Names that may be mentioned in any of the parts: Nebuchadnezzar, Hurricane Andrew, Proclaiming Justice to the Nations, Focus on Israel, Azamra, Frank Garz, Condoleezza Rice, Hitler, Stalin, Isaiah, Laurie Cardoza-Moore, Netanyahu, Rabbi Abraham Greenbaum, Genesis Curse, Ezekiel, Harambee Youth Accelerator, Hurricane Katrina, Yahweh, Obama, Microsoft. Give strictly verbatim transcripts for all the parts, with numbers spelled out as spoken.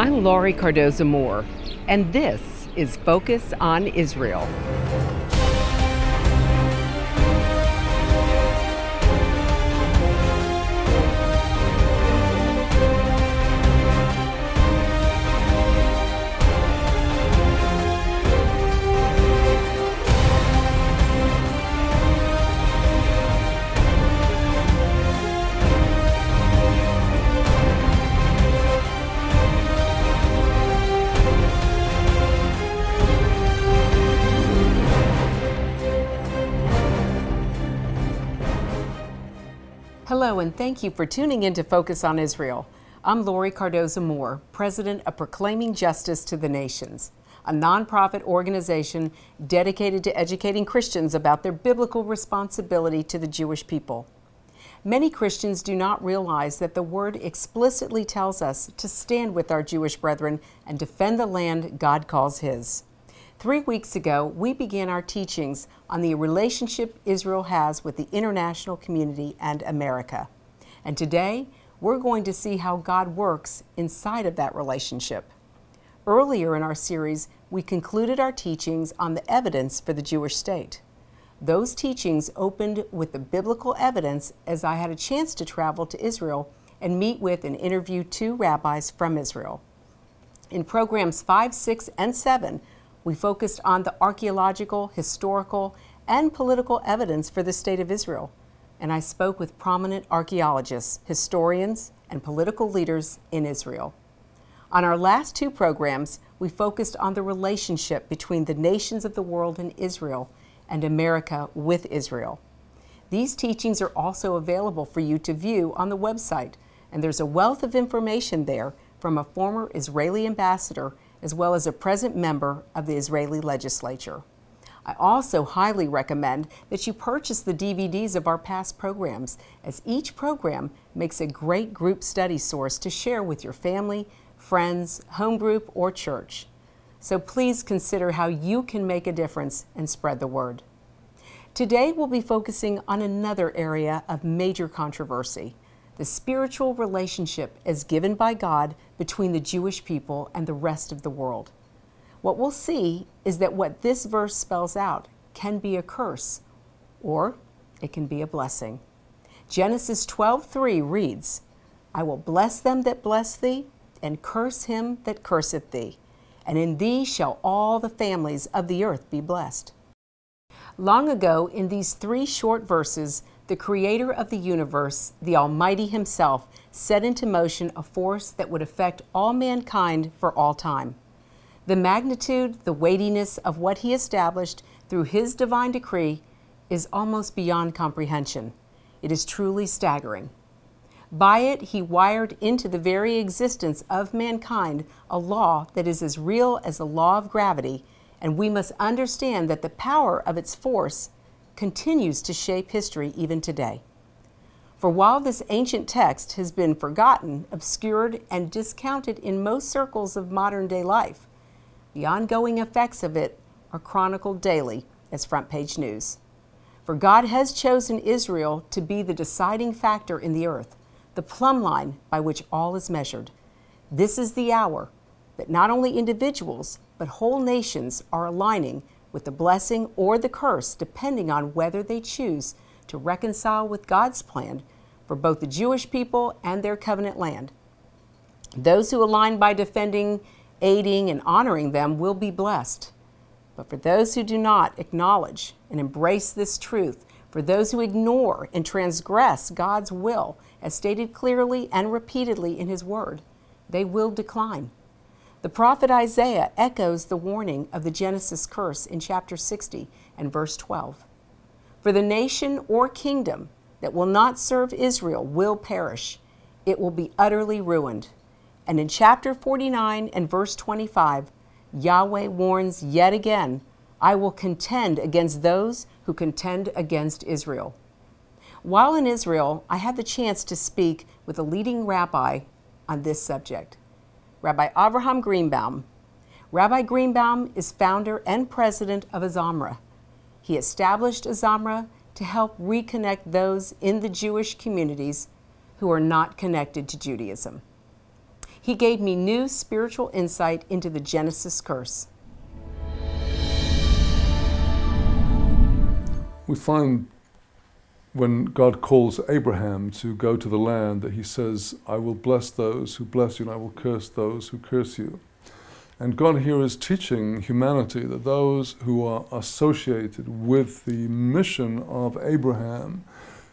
I'm Laurie Cardoza-Moore, and this is Focus on Israel. Hello, and thank you for tuning in to Focus on Israel. I'm Laurie Cardoza-Moore, president of Proclaiming Justice to the Nations, a nonprofit organization dedicated to educating Christians about their biblical responsibility to the Jewish people. Many Christians do not realize that the Word explicitly tells us to stand with our Jewish brethren and defend the land God calls His. Three weeks ago, we began our teachings on the relationship Israel has with the international community and America. And today, we're going to see how God works inside of that relationship. Earlier in our series, we concluded our teachings on the evidence for the Jewish state. Those teachings opened with the biblical evidence as I had a chance to travel to Israel and meet with and interview two rabbis from Israel. In programs five, six, and seven, we focused on the archaeological, historical, and political evidence for the State of Israel, and I spoke with prominent archaeologists, historians, and political leaders in Israel. On our last two programs, we focused on the relationship between the nations of the world and Israel, and America with Israel. These teachings are also available for you to view on the website, and there's a wealth of information there from a former Israeli ambassador as well as a present member of the Israeli legislature. I also highly recommend that you purchase the D V Ds of our past programs, as each program makes a great group study source to share with your family, friends, home group, or church. So please consider how you can make a difference and spread the word. Today we'll be focusing on another area of major controversy: the spiritual relationship as given by God between the Jewish people and the rest of the world. What we'll see is that what this verse spells out can be a curse, or it can be a blessing. Genesis twelve three reads, "I will bless them that bless thee, and curse him that curseth thee, and in thee shall all the families of the earth be blessed." Long ago, in these three short verses, the Creator of the universe, the Almighty Himself, set into motion a force that would affect all mankind for all time. The magnitude, the weightiness of what He established through His divine decree is almost beyond comprehension. It is truly staggering. By it, He wired into the very existence of mankind a law that is as real as the law of gravity, and we must understand that the power of its force continues to shape history even today. For while this ancient text has been forgotten, obscured, and discounted in most circles of modern-day life, the ongoing effects of it are chronicled daily as front-page news. For God has chosen Israel to be the deciding factor in the earth, the plumb line by which all is measured. This is the hour that not only individuals, but whole nations are aligning with the blessing or the curse, depending on whether they choose to reconcile with God's plan for both the Jewish people and their covenant land. Those who align by defending, aiding, and honoring them will be blessed. But for those who do not acknowledge and embrace this truth, for those who ignore and transgress God's will, as stated clearly and repeatedly in His Word, they will decline. The prophet Isaiah echoes the warning of the Genesis curse in chapter sixty and verse twelve. "For the nation or kingdom that will not serve Israel will perish. It will be utterly ruined." And in chapter forty-nine and verse twenty-five, Yahweh warns yet again, "I will contend against those who contend against Israel." While in Israel, I had the chance to speak with a leading rabbi on this subject, Rabbi Abraham Greenbaum. Rabbi Greenbaum is founder and president of Azamra. He established Azamra to help reconnect those in the Jewish communities who are not connected to Judaism. He gave me new spiritual insight into the Genesis curse. We find when God calls Abraham to go to the land that he says, I will bless those who bless you and I will curse those who curse you. And God here is teaching humanity that those who are associated with the mission of Abraham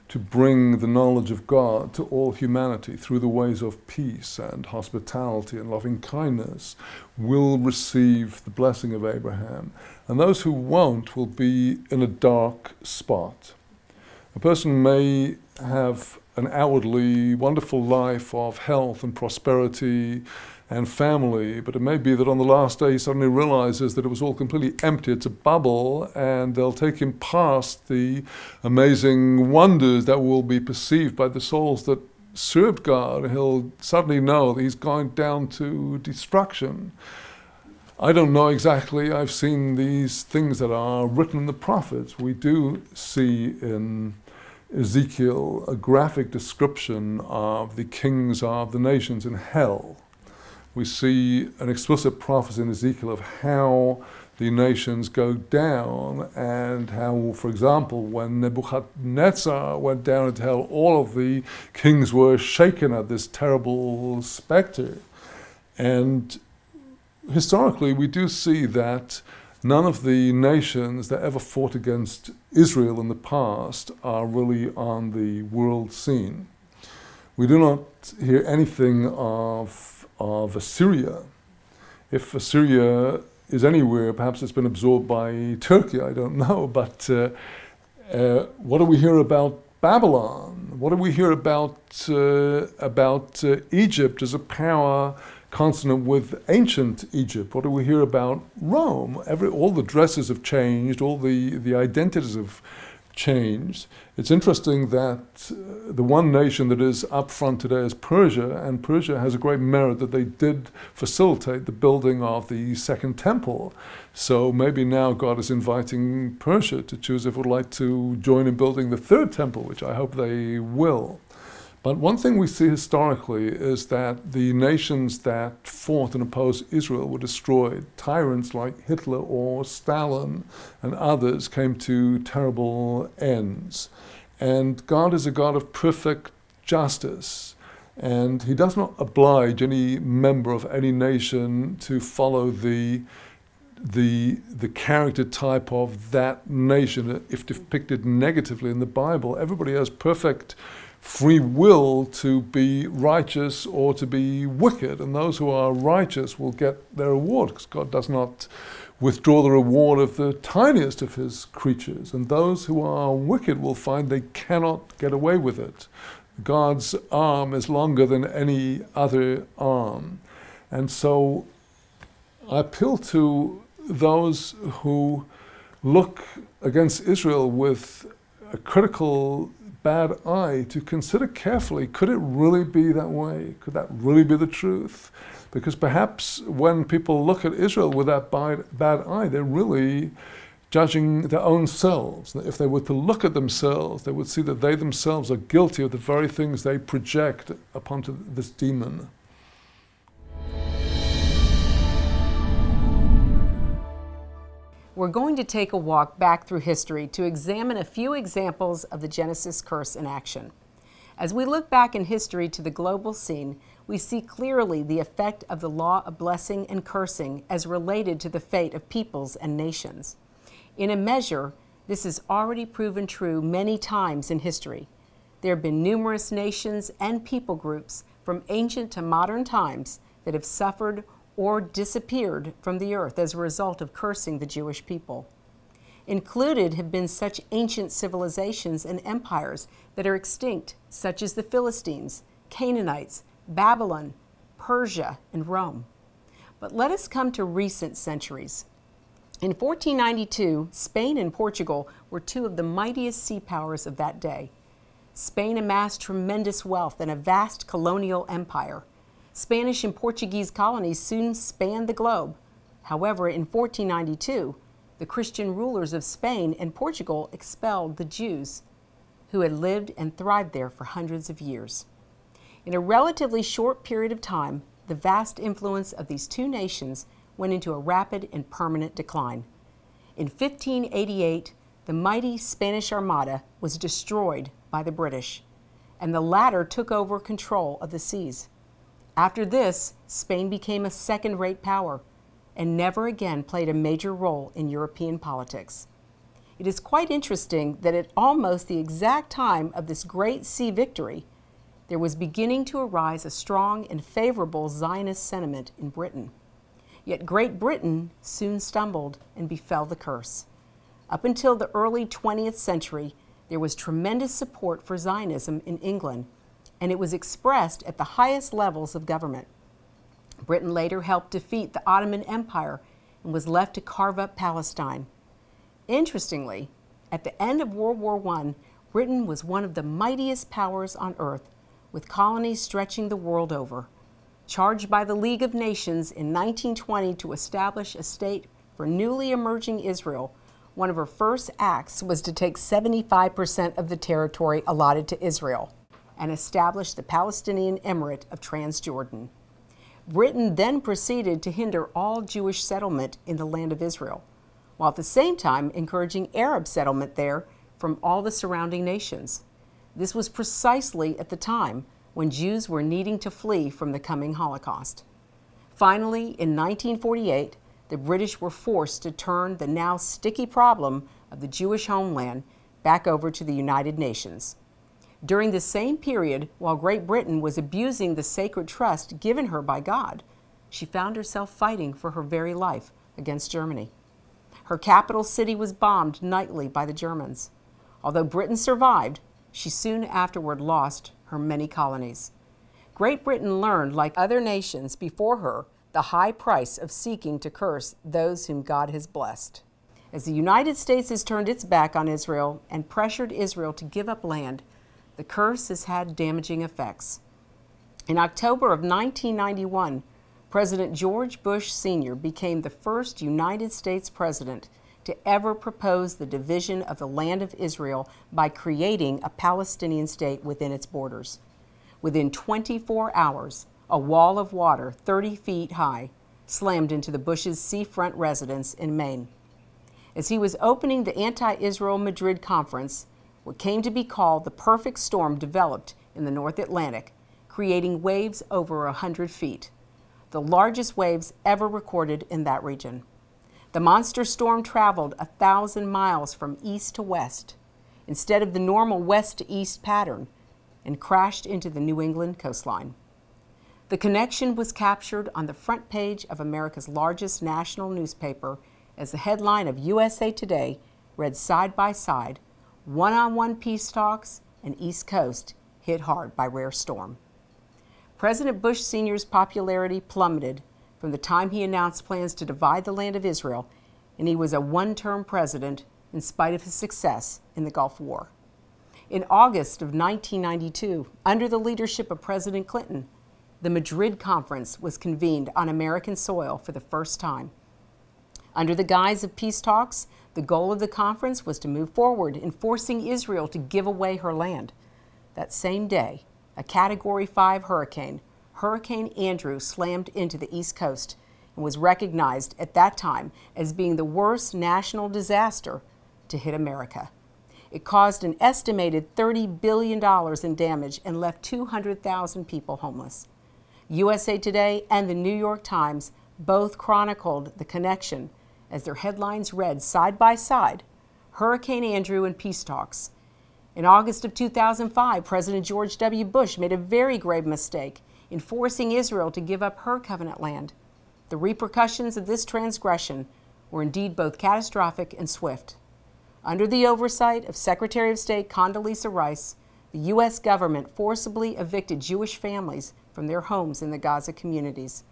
to bring the knowledge of God to all humanity through the ways of peace and hospitality and loving kindness will receive the blessing of Abraham. And those who won't will be in a dark spot. A person may have an outwardly wonderful life of health and prosperity and family, but it may be that on the last day he suddenly realizes that it was all completely empty, it's a bubble, and they'll take him past the amazing wonders that will be perceived by the souls that served God. He'll suddenly know that he's going down to destruction. I don't know exactly, I've seen these things that are written in the prophets. We do see in Ezekiel a graphic description of the kings of the nations in hell. We see an explicit prophecy in Ezekiel of how the nations go down and how, for example, when Nebuchadnezzar went down into hell, all of the kings were shaken at this terrible specter. And historically, we do see that none of the nations that ever fought against Israel in the past are really on the world scene. We do not hear anything of of Assyria. If Assyria is anywhere, perhaps it's been absorbed by Turkey, I don't know, but uh, uh, what do we hear about Babylon? What do we hear about, uh, about uh, Egypt as a power consonant with ancient Egypt? What do we hear about Rome? Every, all the dresses have changed, all the, the identities have changed. It's interesting that uh, the one nation that is up front today is Persia, and Persia has a great merit that they did facilitate the building of the Second Temple. So maybe now God is inviting Persia to choose if it would like to join in building the Third Temple, which I hope they will. But one thing we see historically is that the nations that fought and opposed Israel were destroyed. Tyrants like Hitler or Stalin and others came to terrible ends. And God is a God of perfect justice. And he does not oblige any member of any nation to follow the The, the character type of that nation, if depicted negatively in the Bible. Everybody has perfect free will to be righteous or to be wicked, and those who are righteous will get their reward, because God does not withdraw the reward of the tiniest of his creatures, and those who are wicked will find they cannot get away with it. God's arm is longer than any other arm, and so I appeal to those who look against Israel with a critical bad eye to consider carefully, could it really be that way? Could that really be the truth? Because perhaps when people look at Israel with that bad eye, they're really judging their own selves. If they were to look at themselves, they would see that they themselves are guilty of the very things they project upon this demon. We're going to take a walk back through history to examine a few examples of the Genesis curse in action. As we look back in history to the global scene, we see clearly the effect of the law of blessing and cursing as related to the fate of peoples and nations. In a measure, this is already proven true many times in history. There have been numerous nations and people groups from ancient to modern times that have suffered or disappeared from the earth as a result of cursing the Jewish people. Included have been such ancient civilizations and empires that are extinct, such as the Philistines, Canaanites, Babylon, Persia, and Rome. But let us come to recent centuries. In fourteen ninety-two, Spain and Portugal were two of the mightiest sea powers of that day. Spain amassed tremendous wealth and a vast colonial empire. Spanish and Portuguese colonies soon spanned the globe. However, in fourteen ninety-two, the Christian rulers of Spain and Portugal expelled the Jews, who had lived and thrived there for hundreds of years. In a relatively short period of time, the vast influence of these two nations went into a rapid and permanent decline. In fifteen eighty-eight, the mighty Spanish Armada was destroyed by the British, and the latter took over control of the seas. After this, Spain became a second-rate power and never again played a major role in European politics. It is quite interesting that at almost the exact time of this great sea victory, there was beginning to arise a strong and favorable Zionist sentiment in Britain. Yet Great Britain soon stumbled and befell the curse. Up until the early twentieth century, there was tremendous support for Zionism in England, and it was expressed at the highest levels of government. Britain later helped defeat the Ottoman Empire and was left to carve up Palestine. Interestingly, at the end of World War One, Britain was one of the mightiest powers on earth, with colonies stretching the world over. Charged by the League of Nations in nineteen twenty to establish a state for newly emerging Israel, one of her first acts was to take seventy-five percent of the territory allotted to Israel and establish the Palestinian Emirate of Transjordan. Britain then proceeded to hinder all Jewish settlement in the land of Israel, while at the same time encouraging Arab settlement there from all the surrounding nations. This was precisely at the time when Jews were needing to flee from the coming Holocaust. Finally, in nineteen forty-eight, the British were forced to turn the now sticky problem of the Jewish homeland back over to the United Nations. During the same period, while Great Britain was abusing the sacred trust given her by God, she found herself fighting for her very life against Germany. Her capital city was bombed nightly by the Germans. Although Britain survived, she soon afterward lost her many colonies. Great Britain learned, like other nations before her, the high price of seeking to curse those whom God has blessed. As the United States has turned its back on Israel and pressured Israel to give up land, the curse has had damaging effects. In October of nineteen ninety-one, President George Bush Senior became the first United States president to ever propose the division of the land of Israel by creating a Palestinian state within its borders. Within twenty-four hours, a wall of water thirty feet high slammed into the Bush's seafront residence in Maine. As he was opening the anti-Israel Madrid conference, what came to be called the perfect storm developed in the North Atlantic, creating waves over one hundred feet, the largest waves ever recorded in that region. The monster storm traveled a thousand miles from east to west, instead of the normal west to east pattern, and crashed into the New England coastline. The connection was captured on the front page of America's largest national newspaper as the headline of U S A Today read side by side, "One-on-one peace talks and East Coast hit hard by rare storm." President Bush Senior's popularity plummeted from the time he announced plans to divide the land of Israel, and he was a one-term president in spite of his success in the Gulf War. In August of nineteen ninety-two, under the leadership of President Clinton, the Madrid Conference was convened on American soil for the first time. Under the guise of peace talks, the goal of the conference was to move forward in forcing Israel to give away her land. That same day, a Category five hurricane, Hurricane Andrew, slammed into the East Coast and was recognized at that time as being the worst national disaster to hit America. It caused an estimated thirty billion dollars in damage and left two hundred thousand people homeless. U S A Today and the New York Times both chronicled the connection as their headlines read side by side, "Hurricane Andrew and peace talks." In August of two thousand five, President George W. Bush made a very grave mistake in forcing Israel to give up her covenant land. The repercussions of this transgression were indeed both catastrophic and swift. Under the oversight of Secretary of State Condoleezza Rice, the U S government forcibly evicted Jewish families from their homes in the Gaza communities.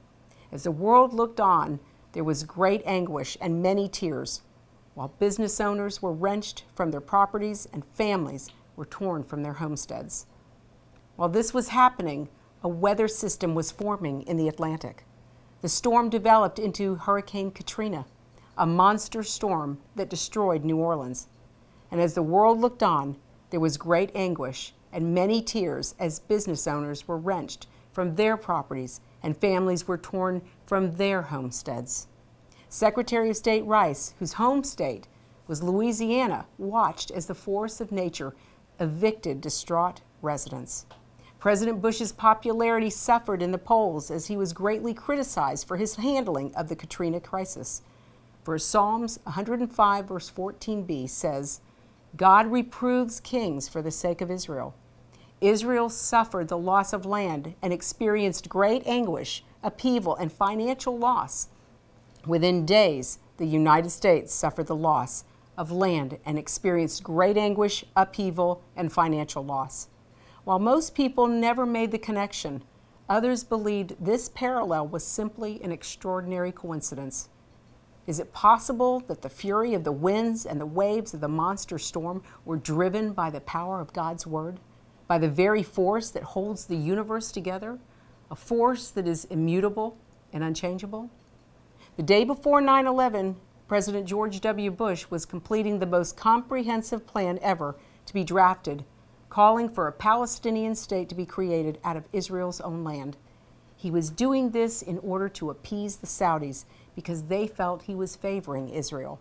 As the world looked on, there was great anguish and many tears, while business owners were wrenched from their properties and families were torn from their homesteads. While this was happening, a weather system was forming in the Atlantic. The storm developed into Hurricane Katrina, a monster storm that destroyed New Orleans. And as the world looked on, there was great anguish and many tears as business owners were wrenched from their properties and families were torn from their homesteads. Secretary of State Rice, whose home state was Louisiana, watched as the force of nature evicted distraught residents. President Bush's popularity suffered in the polls as he was greatly criticized for his handling of the Katrina crisis. For Psalms one hundred five, verse fourteen b says, "God reproves kings for the sake of Israel." Israel suffered the loss of land and experienced great anguish, upheaval, and financial loss. Within days, the United States suffered the loss of land and experienced great anguish, upheaval, and financial loss. While most people never made the connection, others believed this parallel was simply an extraordinary coincidence. Is it possible that the fury of the winds and the waves of the monster storm were driven by the power of God's word, by the very force that holds the universe together, a force that is immutable and unchangeable? The day before nine eleven, President George W. Bush was completing the most comprehensive plan ever to be drafted, calling for a Palestinian state to be created out of Israel's own land. He was doing this in order to appease the Saudis because they felt he was favoring Israel.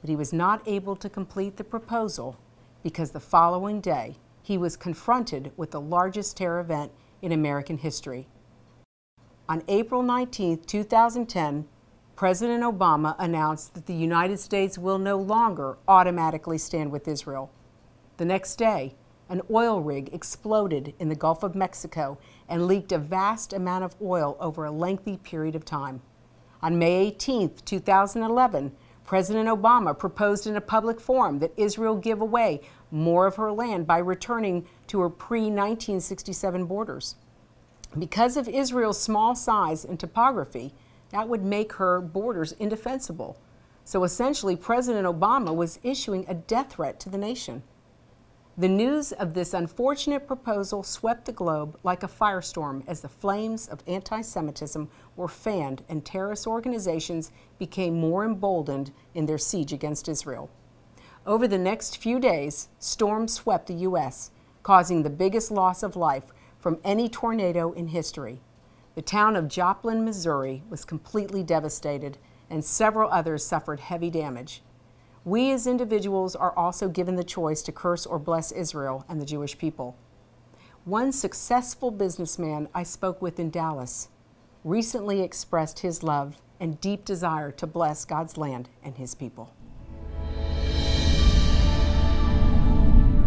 But he was not able to complete the proposal because the following day he was confronted with the largest terror event in American history. On April nineteenth, two thousand ten, President Obama announced that the United States will no longer automatically stand with Israel. The next day, an oil rig exploded in the Gulf of Mexico and leaked a vast amount of oil over a lengthy period of time. On May eighteenth, two thousand eleven, President Obama proposed in a public forum that Israel give away more of her land by returning to her pre nineteen sixty-seven borders. Because of Israel's small size and topography, that would make her borders indefensible. So essentially, President Obama was issuing a death threat to the nation. The news of this unfortunate proposal swept the globe like a firestorm as the flames of anti-Semitism were fanned and terrorist organizations became more emboldened in their siege against Israel. Over the next few days, storms swept the U S, causing the biggest loss of life from any tornado in history. The town of Joplin, Missouri was completely devastated, and several others suffered heavy damage. We as individuals are also given the choice to curse or bless Israel and the Jewish people. One successful businessman I spoke with in Dallas recently expressed his love and deep desire to bless God's land and his people.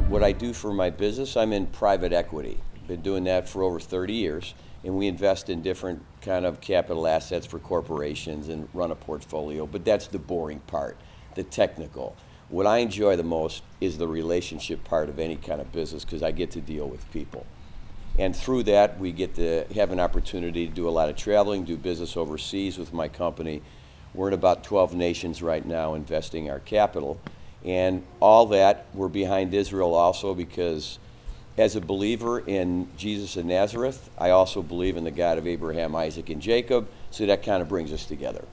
What I do for my business, I'm in private equity. Been doing that for over thirty years. And we invest in different kind of capital assets for corporations and run a portfolio, but that's the boring part, the technical. What I enjoy the most is the relationship part of any kind of business because I get to deal with people. And through that, we get to have an opportunity to do a lot of traveling, do business overseas with my company. We're in about twelve nations right now investing our capital. And all that, we're behind Israel also because as a believer in Jesus of Nazareth, I also believe in the God of Abraham, Isaac, and Jacob, so that kind of brings us together.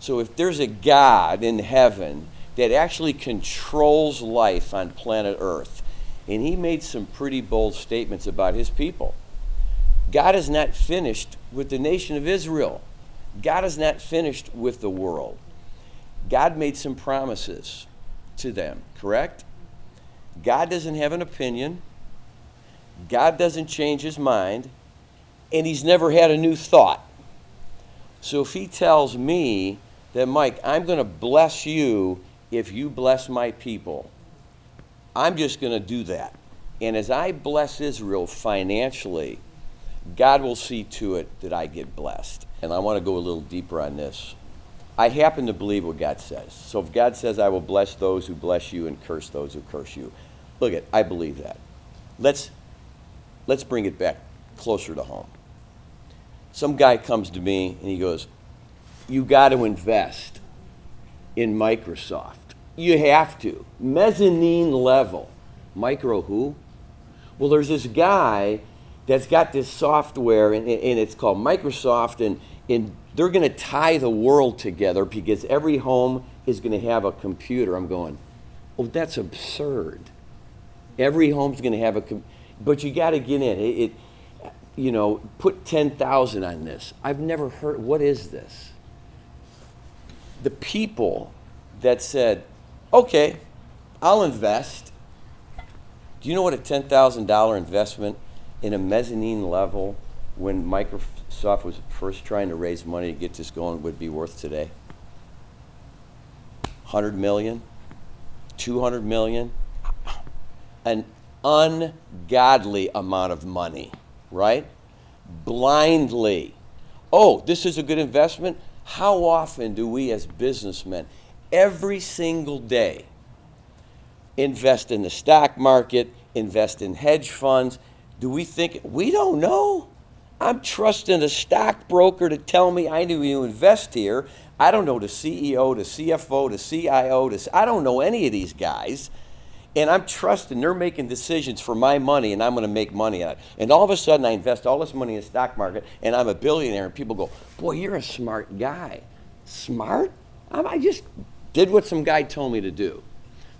So if there's a God in heaven that actually controls life on planet Earth, and he made some pretty bold statements about his people. God is not finished with the nation of Israel. God is not finished with the world. God made some promises to them, correct? God doesn't have an opinion. God doesn't change his mind, and he's never had a new thought. So if he tells me that, Mike, I'm going to bless you if you bless my people, I'm just going to do that. And as I bless Israel financially, God will see to it that I get blessed. And I want to go a little deeper on this. I happen to believe what God says. So if God says, I will bless those who bless you and curse those who curse you, look it, I believe that. Let's Let's bring it back closer to home. Some guy comes to me and he goes, you got to invest in Microsoft. You have to. Mezzanine level. Micro who? Well, there's this guy that's got this software and, and it's called Microsoft and, and they're going to tie the world together because every home is going to have a computer. I'm going, oh, that's absurd. Every home's going to have a computer. But you got to get in. It, it, you know, put ten thousand on this. I've never heard, what is this? The people that said, okay, I'll invest. Do you know what a ten thousand dollar investment in a mezzanine level when Microsoft was first trying to raise money to get this going would be worth today? one hundred million, two hundred million, an ungodly amount of money, right? Blindly. Oh, this is a good investment. How often do we as businessmen every single day invest in the stock market, invest in hedge funds? Do we think, we don't know? I'm trusting a stockbroker to tell me I need to invest here. I don't know the C E O, the C F O, the C I O, the, I don't know any of these guys. And I'm trusting they're making decisions for my money and I'm going to make money on it. And all of a sudden I invest all this money in the stock market and I'm a billionaire and people go, boy, you're a smart guy. Smart? I'm, I just did what some guy told me to do.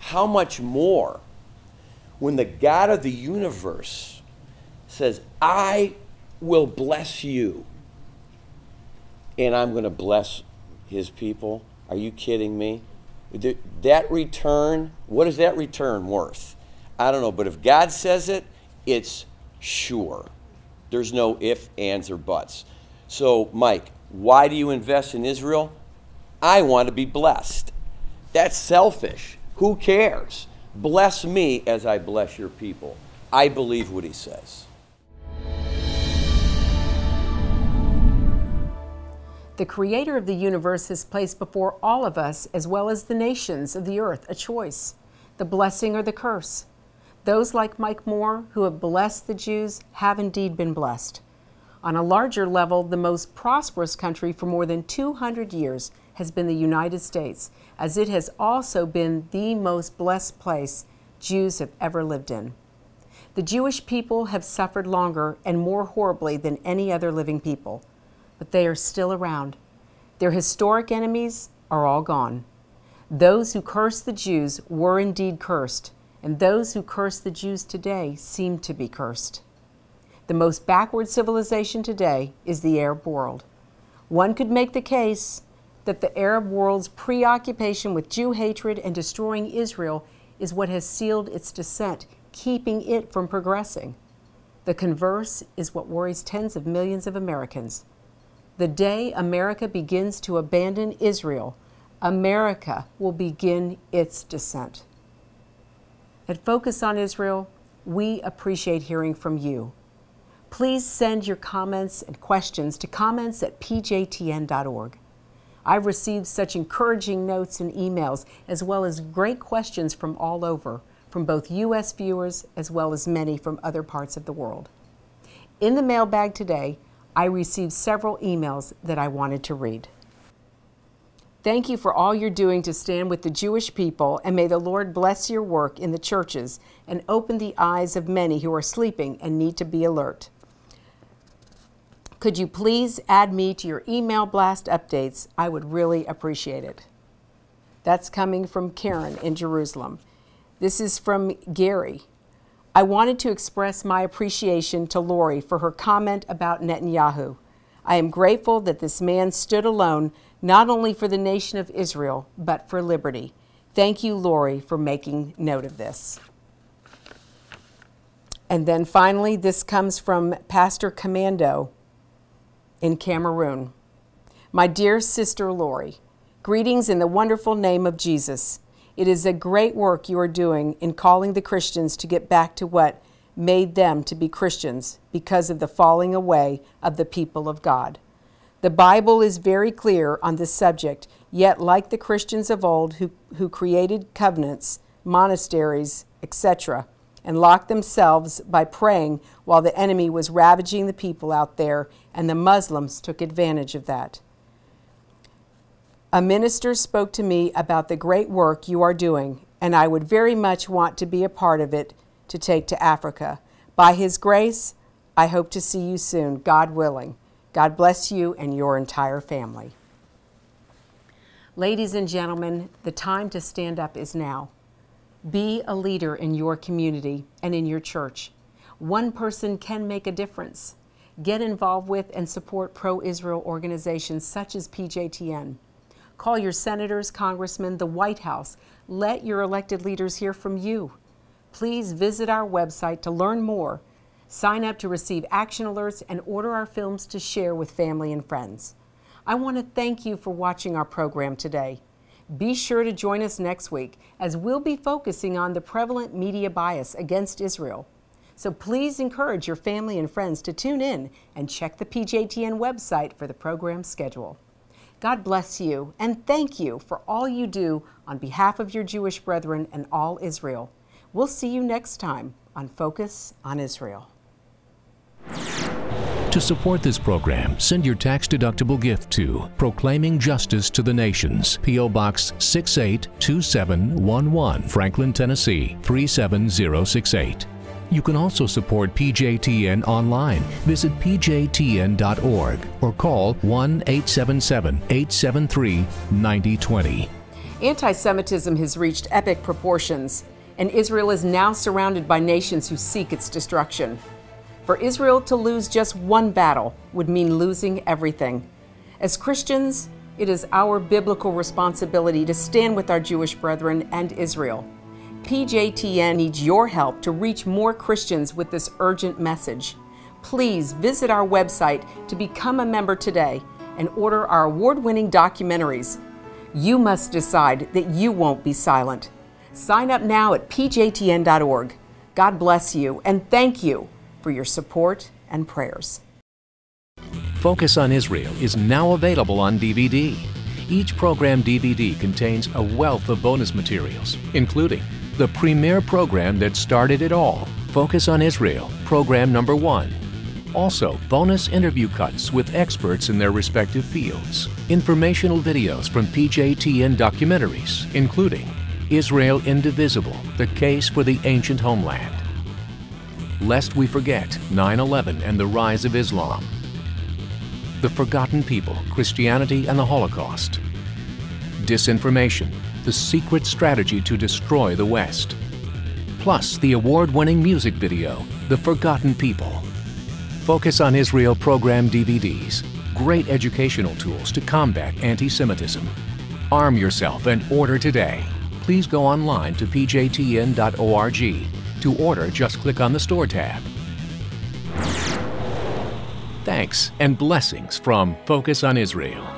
How much more when the God of the universe says, I will bless you and I'm going to bless his people? Are you kidding me? That return, what is that return worth? I don't know, but if God says it, it's sure. There's no ifs, ands, or buts. So, Mike, why do you invest in Israel? I want to be blessed. That's selfish. Who cares? Bless me as I bless your people. I believe what he says. The creator of the universe has placed before all of us, as well as the nations of the earth, a choice, the blessing or the curse. Those like Mike Moore who have blessed the Jews have indeed been blessed. On a larger level, the most prosperous country for more than two hundred years has been the United States, as it has also been the most blessed place Jews have ever lived in. The Jewish people have suffered longer and more horribly than any other living people, but they are still around. Their historic enemies are all gone. Those who cursed the Jews were indeed cursed, and those who curse the Jews today seem to be cursed. The most backward civilization today is the Arab world. One could make the case that the Arab world's preoccupation with Jew hatred and destroying Israel is what has sealed its descent, keeping it from progressing. The converse is what worries tens of millions of Americans. The day America begins to abandon Israel, America will begin its descent. At Focus on Israel, we appreciate hearing from you. Please send your comments and questions to comments at p j t n dot org. I've received such encouraging notes and emails, as well as great questions from all over, from both U S viewers as well as many from other parts of the world. In the mailbag today, I received several emails that I wanted to read. Thank you for all you're doing to stand with the Jewish people, and may the Lord bless your work in the churches and open the eyes of many who are sleeping and need to be alert. Could you please add me to your email blast updates? I would really appreciate it. That's coming from Karen in Jerusalem. This is from Gary. I wanted to express my appreciation to Laurie for her comment about Netanyahu. I am grateful that this man stood alone, not only for the nation of Israel, but for liberty. Thank you, Laurie, for making note of this. And then finally, this comes from Pastor Commando in Cameroon. My dear sister Laurie, greetings in the wonderful name of Jesus. It is a great work you are doing in calling the Christians to get back to what made them to be Christians because of the falling away of the people of God. The Bible is very clear on this subject, yet like the Christians of old who, who created covenants, monasteries, et cetera, and locked themselves by praying while the enemy was ravaging the people out there, and the Muslims took advantage of that. A minister spoke to me about the great work you are doing, and I would very much want to be a part of it to take to Africa. By his grace, I hope to see you soon, God willing. God bless you and your entire family. Ladies and gentlemen, the time to stand up is now. Be a leader in your community and in your church. One person can make a difference. Get involved with and support pro-Israel organizations such as P J T N. Call your senators, congressmen, the White House. Let your elected leaders hear from you. Please visit our website to learn more. Sign up to receive action alerts and order our films to share with family and friends. I want to thank you for watching our program today. Be sure to join us next week as we'll be focusing on the prevalent media bias against Israel. So please encourage your family and friends to tune in and check the P J T N website for the program schedule. God bless you and thank you for all you do on behalf of your Jewish brethren and all Israel. We'll see you next time on Focus on Israel. To support this program, send your tax-deductible gift to Proclaiming Justice to the Nations, P O. Box six eight two seven one one, Franklin, Tennessee three seven zero six eight. You can also support P J T N online. Visit P J T N dot org or call one eight seven seven, eight seven three, nine zero two zero. Anti-Semitism has reached epic proportions, and Israel is now surrounded by nations who seek its destruction. For Israel to lose just one battle would mean losing everything. As Christians, it is our biblical responsibility to stand with our Jewish brethren and Israel. P J T N needs your help to reach more Christians with this urgent message. Please visit our website to become a member today and order our award-winning documentaries. You must decide that you won't be silent. Sign up now at P J T N dot org. God bless you and thank you for your support and prayers. Focus on Israel is now available on D V D. Each program D V D contains a wealth of bonus materials, including the premier program that started it all, Focus on Israel, program number one. Also, bonus interview cuts with experts in their respective fields, informational videos from P J T N documentaries, including Israel Indivisible, the case for the ancient homeland. Lest we forget, nine eleven and the rise of Islam. The Forgotten People, Christianity and the Holocaust. Disinformation, the secret strategy to destroy the West. Plus, the award-winning music video, The Forgotten People. Focus on Israel program D V Ds, great educational tools to combat anti-Semitism. Arm yourself and order today. Please go online to P J T N dot org. To order, just click on the Store tab. Thanks and blessings from Focus on Israel.